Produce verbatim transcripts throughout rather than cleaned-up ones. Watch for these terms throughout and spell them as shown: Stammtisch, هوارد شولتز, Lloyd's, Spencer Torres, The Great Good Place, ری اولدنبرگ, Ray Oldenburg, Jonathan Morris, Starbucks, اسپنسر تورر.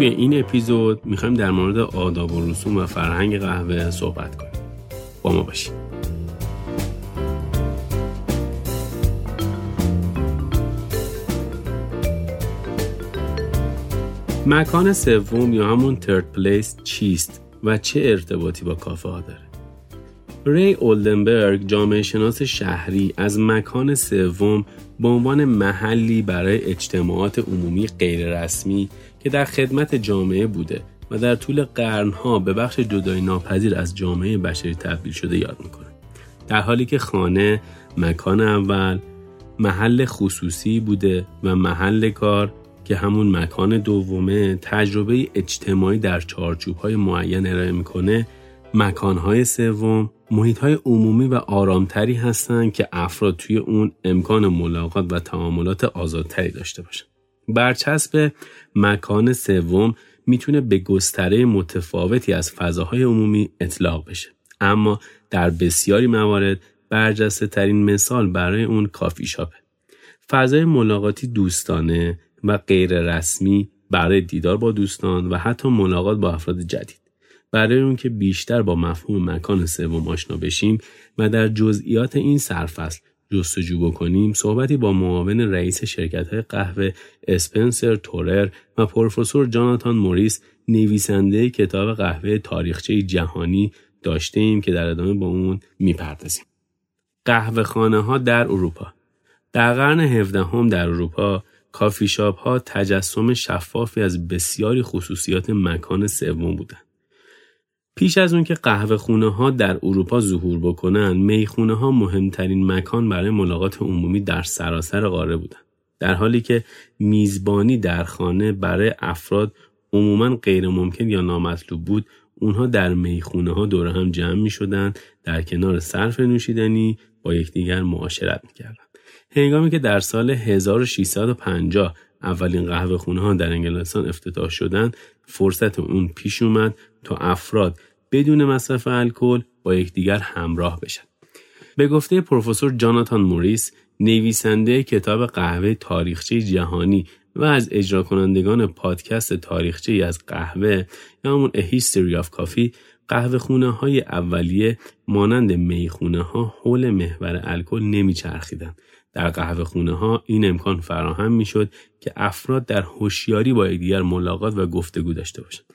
توی این اپیزود میخوایم در مورد آداب و رسوم و فرهنگ قهوه صحبت کنیم. با ما باشید. مکان سوم یا همون ترد پلیس چیست و چه ارتباطی با کافه ها داره؟ ری اولدنبرگ، جامعه شناس شهری، از مکان سوم به عنوان محلی برای اجتماعات عمومی غیررسمی که در خدمت جامعه بوده و در طول قرنها به بخش جدایی ناپذیر از جامعه بشری تبدیل شده یاد میکنه، در حالی که خانه، مکان اول، محل خصوصی بوده و محل کار که همون مکان دومه، تجربه اجتماعی در چارچوب‌های معین ارائه میکنه. مکان‌های سوم محیط‌های عمومی و آرامتری هستند که افراد توی اون امکان ملاقات و تعاملات آزادتری داشته باشن. برچسب مکان سوم میتونه به گستره متفاوتی از فضاهای عمومی اطلاق بشه، اما در بسیاری موارد برجسته ترین مثال برای اون کافی شاپه. فضای ملاقاتی دوستانه و غیر رسمی برای دیدار با دوستان و حتی ملاقات با افراد جدید. برای اون که بیشتر با مفهوم مکان سوم آشنا بشیم و در جزئیات این سرفصل جستجو بکنیم، صحبتی با معاون رئیس شرکت‌های قهوه اسپنسر تورر و پروفسور جاناتان موریس، نویسنده کتاب قهوه تاریخچه جهانی، داشتیم که در ادامه با اون میپردازیم. قهوه خانه ها در اروپا. در قرن هفدهم در اروپا، کافی شاپ ها تجسم شفافی از بسیاری خصوصیات مکان سوم بودند. پیش از اون که قهوه خونه ها در اروپا ظهور بکنن، میخونه ها مهمترین مکان برای ملاقات عمومی در سراسر قاره بودن، در حالی که میزبانی در خانه برای افراد عموماً غیر ممکن یا نامطلوب بود. اونها در میخونه ها دور هم جمع می شدن، در کنار صرف نوشیدنی با یکدیگر معاشرت می کردن. هنگامی که در سال هزار و ششصد و پنجاه اولین قهوه خونه ها در انگلستان افتتاح شدند، فرصت اون پیش اومد تا افراد بدون مصرف الکل با یکدیگر همراه بشن. به گفته پروفسور جاناتان موریس، نویسنده کتاب قهوه تاریخچه جهانی و از اجرا کنندگان پادکست تاریخچه از قهوه یا همون A History of Coffee، قهوه خونه های اولیه مانند میخونه ها حول محور الکل نمی چرخیدن. در قهوه خونه ها این امکان فراهم می شد که افراد در هوشیاری با یکدیگر ملاقات و گفتگو داشته باشند.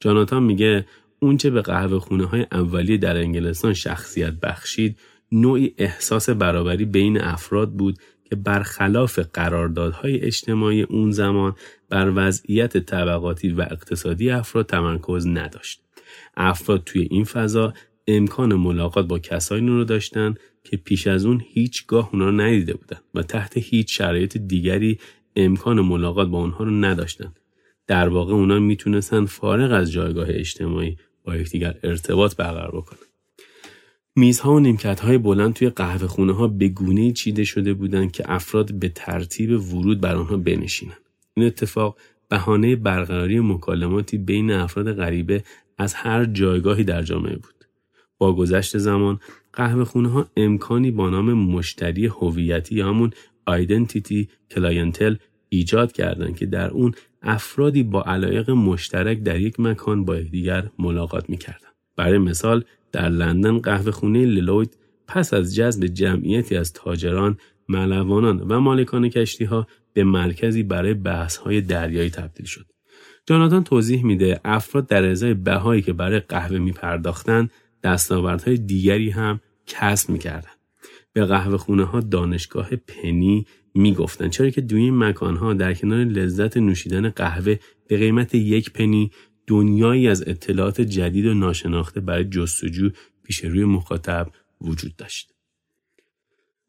جاناتان میگه اونچه به قهوه خونه های اولیه در انگلستان شخصیت بخشید، نوعی احساس برابری بین افراد بود که برخلاف قراردادهای اجتماعی اون زمان بر وضعیت طبقاتی و اقتصادی افراد تمرکز نداشت. افراد توی این فضا امکان ملاقات با کسانی رو داشتن که پیش از اون هیچگاه اونا رو ندیده بودن و تحت هیچ شرایط دیگری امکان ملاقات با اونها رو نداشتن. در واقع اونا میتونستن فارغ از جایگاه اجتماعی با یکدیگر ارتباط برقرار بکنن. میزها و نیمکت‌های بلند توی قهوه خونه ها به گونه‌ای چیده شده بودن که افراد به ترتیب ورود بر آنها بنشینن. این اتفاق بهانه برقراری مکالماتی بین افراد غریبه از هر جایگاهی در جامعه بود. با گذشت زمان، قهوه خونه ها امکانی با نام مشتری هویتی یا همون آیدنتیتی کلاینتل ایجاد کردند که در اون افرادی با علایق مشترک در یک مکان با یکدیگر ملاقات می‌کردند. برای مثال، در لندن قهوه خونه للوید پس از جذب جمعیتی از تاجران، ملوانان و مالکان کشتی‌ها به مرکزی برای بحث‌های دریایی تبدیل شد. جاناتان توضیح میده افراد در ازای بهایی که برای قهوه می‌پرداختند، دستاوردهای دیگری هم کسب می‌کردند. به قهوه خونه ها دانشگاه پنی میگفتن، چرا که دوی مکان ها در کنار لذت نوشیدن قهوه به قیمت یک پنی، دنیایی از اطلاعات جدید و ناشناخته برای جستجو پیش روی مخاطب وجود داشت.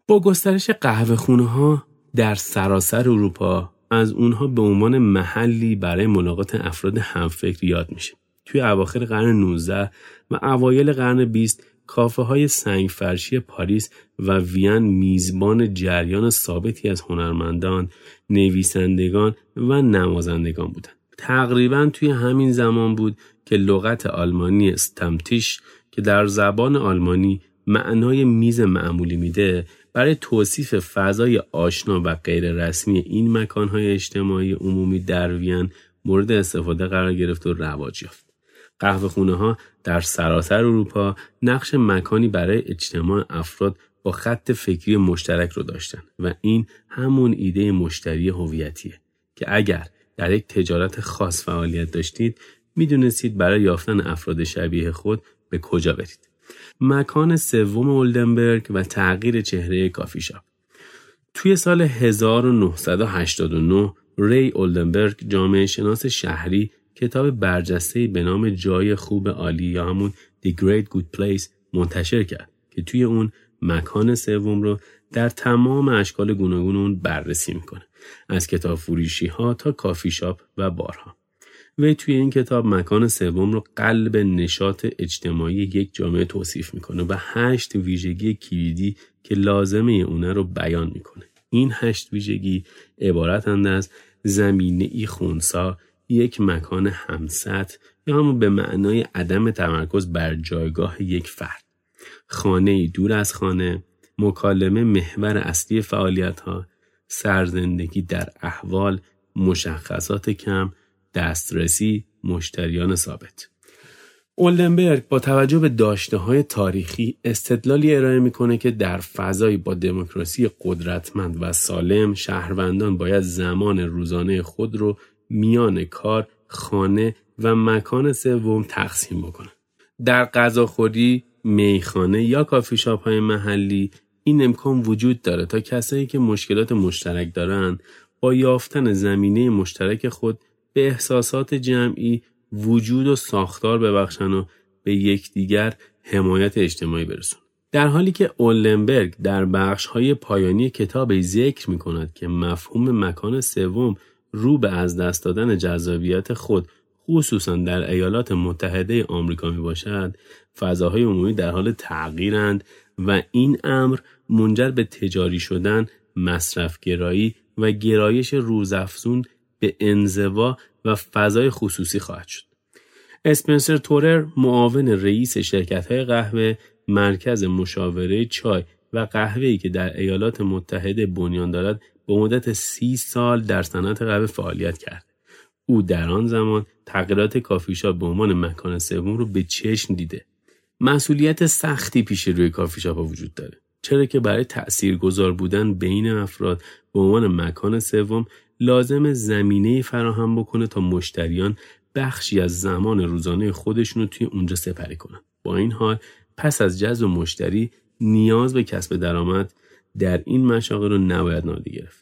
با گسترش قهوه خونه ها در سراسر اروپا، از اونها به عنوان محلی برای ملاقات افراد همفکر یاد میشه. توی اواخر قرن نوزده و اوایل قرن بیست، کافه های سنگ فرشی پاریس و وین میزبان جریان ثابتی از هنرمندان، نویسندگان و نوازندگان بودند. تقریباً توی همین زمان بود که لغت آلمانی استمتیش که در زبان آلمانی معنای میز معمولی میده، برای توصیف فضای آشنا و غیر رسمی این مکان‌های اجتماعی عمومی در وین مورد استفاده قرار گرفت و رواج یافت. قهوه‌خانه‌ها در سراسر اروپا نقش مکانی برای اجتماع افراد با خط فکری مشترک رو داشتن و این همون ایده مشتری هویتیه که اگر در یک تجارت خاص فعالیت داشتید میدونستید برای یافتن افراد شبیه خود به کجا برید. مکان سوم اولدنبرگ و تغییر چهره کافی شاپ. توی سال هزار و نهصد و هشتاد و نه ری اولدنبرگ جامعه شناس شهری کتاب برجسته به نام جای خوب عالی یا همون The Great Good Place منتشر کرد که توی اون مکان سوم رو در تمام اشکال گوناگون اون بررسی میکنه، از کتاب فروشی ها تا کافی شاپ و بارها. وی توی این کتاب مکان سوم رو قلب نشاط اجتماعی یک جامعه توصیف میکنه و هشت ویژگی کلیدی که لازمه اونه رو بیان میکنه. این هشت ویژگی عبارتند از زمینه ای خونسا، یک مکان همسط یا همون به معنای عدم تمرکز بر جایگاه یک فرد، خانه دور از خانه، مکالمه محور اصلی فعالیت‌ها، سرزندگی در احوال، مشخصات کم، دسترسی، مشتریان ثابت. اولدنبرگ با توجه به داشته‌های تاریخی استدلالی ارائه می‌کنه که در فضایی با دموکراسی قدرتمند و سالم شهروندان باید زمان روزانه خود رو میان کار، خانه و مکان سوم تقسیم بکنن. در غذاخوری، میخانه یا کافی شاپ های محلی این امکان وجود داره تا کسایی که مشکلات مشترک دارن با یافتن زمینه مشترک خود به احساسات جمعی وجود و ساختار ببخشن و به یکدیگر حمایت اجتماعی برسن. در حالی که اولدنبرگ در بخش های پایانی کتاب ذکر می کند که مفهوم مکان سوم رو به از دست دادن جذابیت خود خصوصا در ایالات متحده آمریکا می باشد، فضاهای عمومی در حال تغییرند و این امر منجر به تجاری شدن، مصرفگرایی و گرایش روزافزون به انزوا و فضای خصوصی خواهد شد. اسپنسر تورر، معاون رئیس شرکت‌های قهوه، مرکز مشاوره چای و قهوه‌ای که در ایالات متحده بنیان دارد، به مدت سی سال در صنعت قهوه فعالیت کرد. او در آن زمان تغییرات کافی شاپ به عنوان مکان سوم رو به چشم دیده. مسئولیت سختی پیش روی کافی شاپ وجود داره، چرا که برای تاثیرگذار بودن بین افراد به عنوان مکان سوم لازم زمینه فراهم بکنه تا مشتریان بخشی از زمان روزانه خودشون رو توی اونجا سپری کنن. با این حال پس از جذب مشتری نیاز به کسب درآمد در این مشاغل رو نباید نادیده گرفت.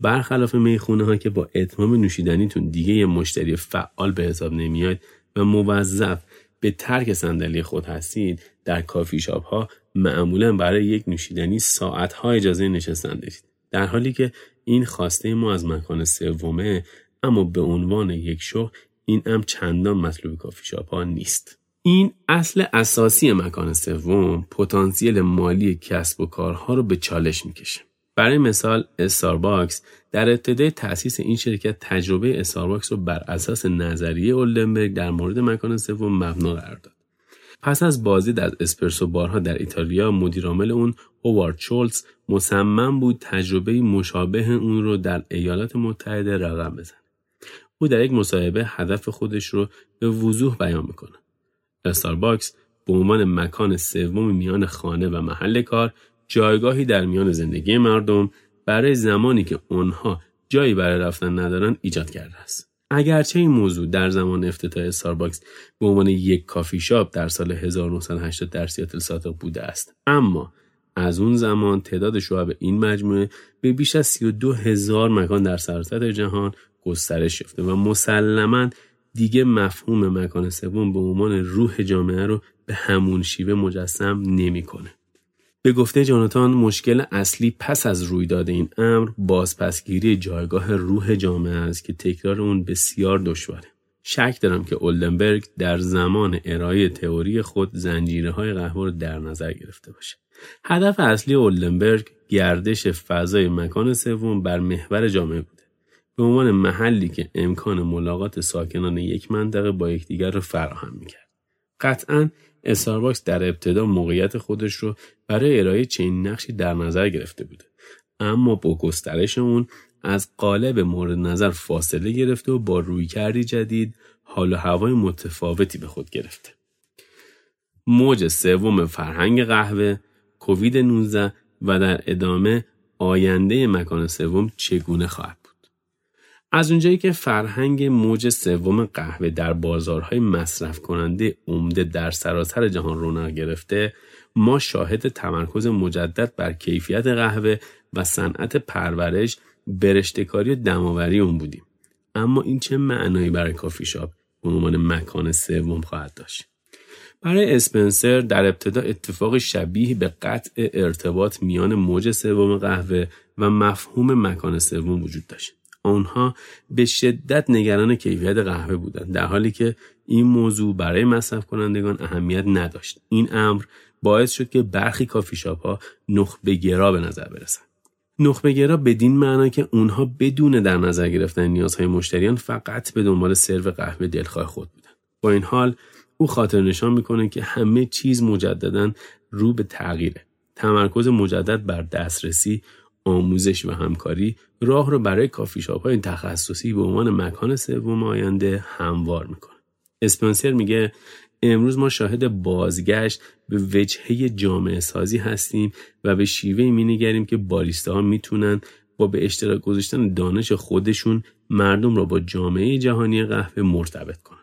برخلاف میخونه ها که با اتمام نوشیدنیتون دیگه یه مشتری فعال به حساب نمیاد و موظف به ترک صندلی خود هستید، در کافی شاپ ها معمولا برای یک نوشیدنی ساعت ها اجازه نشستن دارید. در حالی که این خواسته ما از مکان سومه، اما به عنوان یک شغل این هم چندان مطلوب کافی شاپ ها نیست. این اصل اساسی مکان سوم پتانسیل مالی کسب و کارها رو به چالش میکشه. برای مثال استارباکس در ابتدای تأسیس این شرکت تجربه استارباکس رو بر اساس نظریه اولدنبرگ در مورد مکان سوم مبنا قرار داد. پس از بازدید از اسپرسو بارها در ایتالیا، مدیرعامل اون هوارد شولتز مصمم بود تجربه مشابه اون رو در ایالات متحده رقم بزنه. او در یک مصاحبه هدف خودش رو به وضوح بیان میکنه. استارباکس به عنوان مکان سوم میان خانه و محل کار، جایگاهی در میان زندگی مردم برای زمانی که آنها جایی برای رفتن ندارن ایجاد کرده است. اگرچه این موضوع در زمان افتتاح استارباکس به عنوان یک کافی شاپ در سال هزار و نهصد و هشتاد در سیاتل صادق بوده است، اما از اون زمان تعداد شعب این مجموعه به بیش از سی و دو هزار مکان در سراسر جهان گسترش یافته و مسلماً دیگه مفهوم مکان سوم به عنوان روح جامعه رو به همون شیوه مجسم نمی‌کنه. به گفته جاناتان، مشکل اصلی پس از رویداد این امر بازپسگیری جایگاه روح جامعه است که تکرار اون بسیار دشواره. شک دارم که اولدنبرگ در زمان ارائه تئوری خود زنجیره‌های قهوه رو در نظر گرفته باشه. هدف اصلی اولدنبرگ گردش فضای مکان سوم بر محور جامعه بود، به عنوان محلی که امکان ملاقات ساکنان یک منطقه با یکدیگر را فراهم می‌کرد. قطعاً استارباکس در ابتدا موقعیت خودش رو برای ارائه چنین نقشی در نظر گرفته بوده، اما با گسترش اون از قالب مورد نظر فاصله گرفته و با رویکردی جدید حال و هوای متفاوتی به خود گرفته. موج سوم فرهنگ قهوه، کووید نوزده و در ادامه آینده مکان سوم چگونه خواهد بود. از اونجایی که فرهنگ موج سوم قهوه در بازارهای مصرف کننده عمده در سراسر جهان رونق گرفته، ما شاهد تمرکز مجدد بر کیفیت قهوه و صنعت پرورش، برشته‌کاری و دماوری اون بودیم. اما این چه معنایی برای کافی شاپ به عنوان مکان سوم خواهد داشت؟ برای اسپنسر در ابتدا اتفاق شبیه به قطع ارتباط میان موج سوم قهوه و مفهوم مکان سوم وجود داشت. آنها به شدت نگران کیفیت قهوه بودند، در حالی که این موضوع برای مصرف کنندگان اهمیت نداشت. این امر باعث شد که برخی کافی شاپ‌ها نخبه‌گرا به نظر برسند. نخبه‌گرا بدین معنا که اونها بدون در نظر گرفتن نیازهای مشتریان فقط به دنبال سرو قهوه دلخواه خود بودند. با این حال او خاطر نشان میکنه که همه چیز مجدداً رو به تغییره. تمرکز مجدد بر دسترسی، آموزش و همکاری راه رو برای کافی شاپ‌های تخصصی به عنوان مکان سوم آینده هموار میکنه. اسپانسر میگه امروز ما شاهد بازگشت به وجهه جامعه سازی هستیم و به شیوهی می‌نگریم که باریستاها میتونن با به اشتراک گذاشتن دانش خودشون مردم را با جامعه جهانی قهوه مرتبط کنن.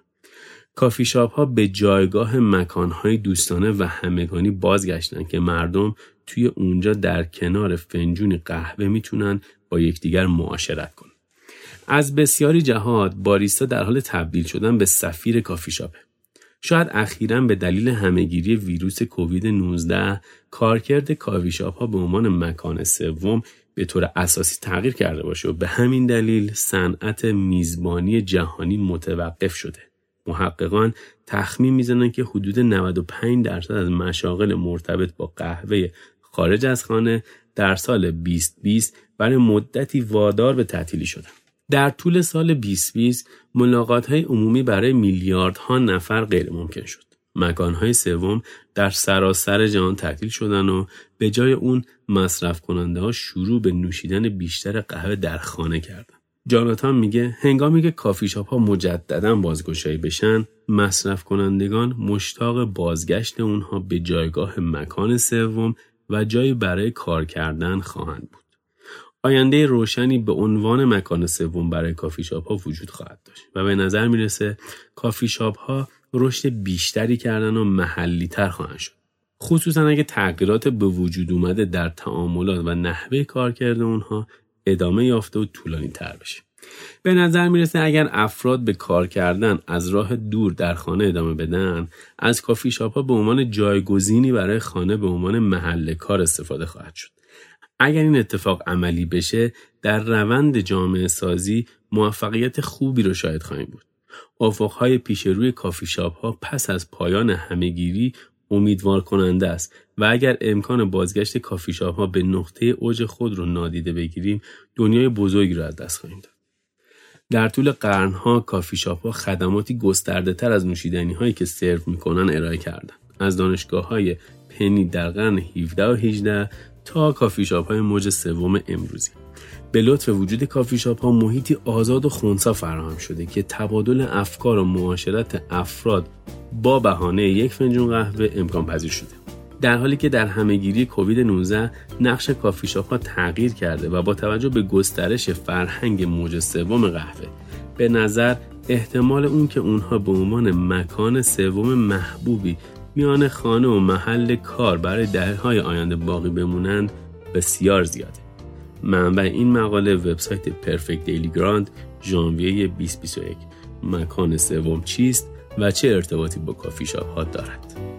کافی شاپ ها به جایگاه مکان‌های دوستانه و همگانی بازگشتن که مردم توی اونجا در کنار فنجون قهوه میتونن با یکدیگر معاشرت کنن. از بسیاری جهات باریستا در حال تبدیل شدن به سفیر کافی شاپه. شاید اخیراً به دلیل همه‌گیری ویروس کووید نوزده کارکرد کافی شاپ‌ها به عنوان مکان سوم به طور اساسی تغییر کرده باشه و به همین دلیل صنعت میزبانی جهانی متوقف شده. محققان تخمین میزنن که حدود نود و پنج درصد از مشاغل مرتبط با قهوه خارج از خانه در سال بیست بیست برای مدتی وادار به تعطیلی شدن. در طول سال بیست بیست ملاقات‌های عمومی برای میلیاردها نفر غیر ممکن شد. مکان‌های سوم در سراسر جهان تعطیل شدن و به جای اون مصرف کننده‌ها شروع به نوشیدن بیشتر قهوه در خانه کردند. جاناتان میگه هنگامی که کافی شاپ‌ها مجدداً بازگشایی بشن، مصرف کنندگان مشتاق بازگشت اونها به جایگاه مکان سوم و جایی برای کار کردن خواهند بود. آینده روشنی به عنوان مکان سوم برای کافی شاپ ها وجود خواهد داشت و به نظر میرسه کافی شاپ ها رشد بیشتری کردن و محلی تر خواهند شد، خصوصا اگه تغییرات به وجود اومده در تعاملات و نحوه کار کردن اونها ادامه یافته و طولانی تر بشه. به نظر میرسه اگر افراد به کار کردن از راه دور در خانه ادامه بدن، از کافی شاپ ها به عنوان جایگزینی برای خانه به عنوان محل کار استفاده خواهد شد. اگر این اتفاق عملی بشه، در روند جامعه سازی موفقیت خوبی رو شاهد خواهیم بود. افق‌های پیش روی کافی شاپ‌ها پس از پایان همه‌گیری امیدوار کننده است و اگر امکان بازگشت کافی شاپ‌ها به نقطه اوج خود رو نادیده بگیریم، دنیای بزرگی رو از دست خواهیم داد. در طول قرن‌ها کافی شاپ‌ها خدماتی گسترده‌تر از نوشیدنی‌هایی که سرو می‌کنن ارائه کردن. از دانشگاه‌های پنی در قرن هفدهم و هجدهم تا کافی شاپ های موج سوم امروزی. به لطف وجود کافی شاپ ها محیطی آزاد و خنثی فراهم شده که تبادل افکار و معاشرت افراد با بهانه یک فنجان قهوه امکان پذیر شده. در حالی که در همه‌گیری کووید نوزده نقش کافی شاپ ها تغییر کرده و با توجه به گسترش فرهنگ موج سوم قهوه، به نظر احتمال اون که اونها به عنوان مکان سوم محبوبی میان خانه و محل کار برای دهه‌های آینده باقی بمونند بسیار زیاده. منبع این مقاله وبسایت پرفکت دیلی گراند، ژانویه بیست بیست و یک. مکان سوم چیست و چه ارتباطی با کافی شاپ ها دارد؟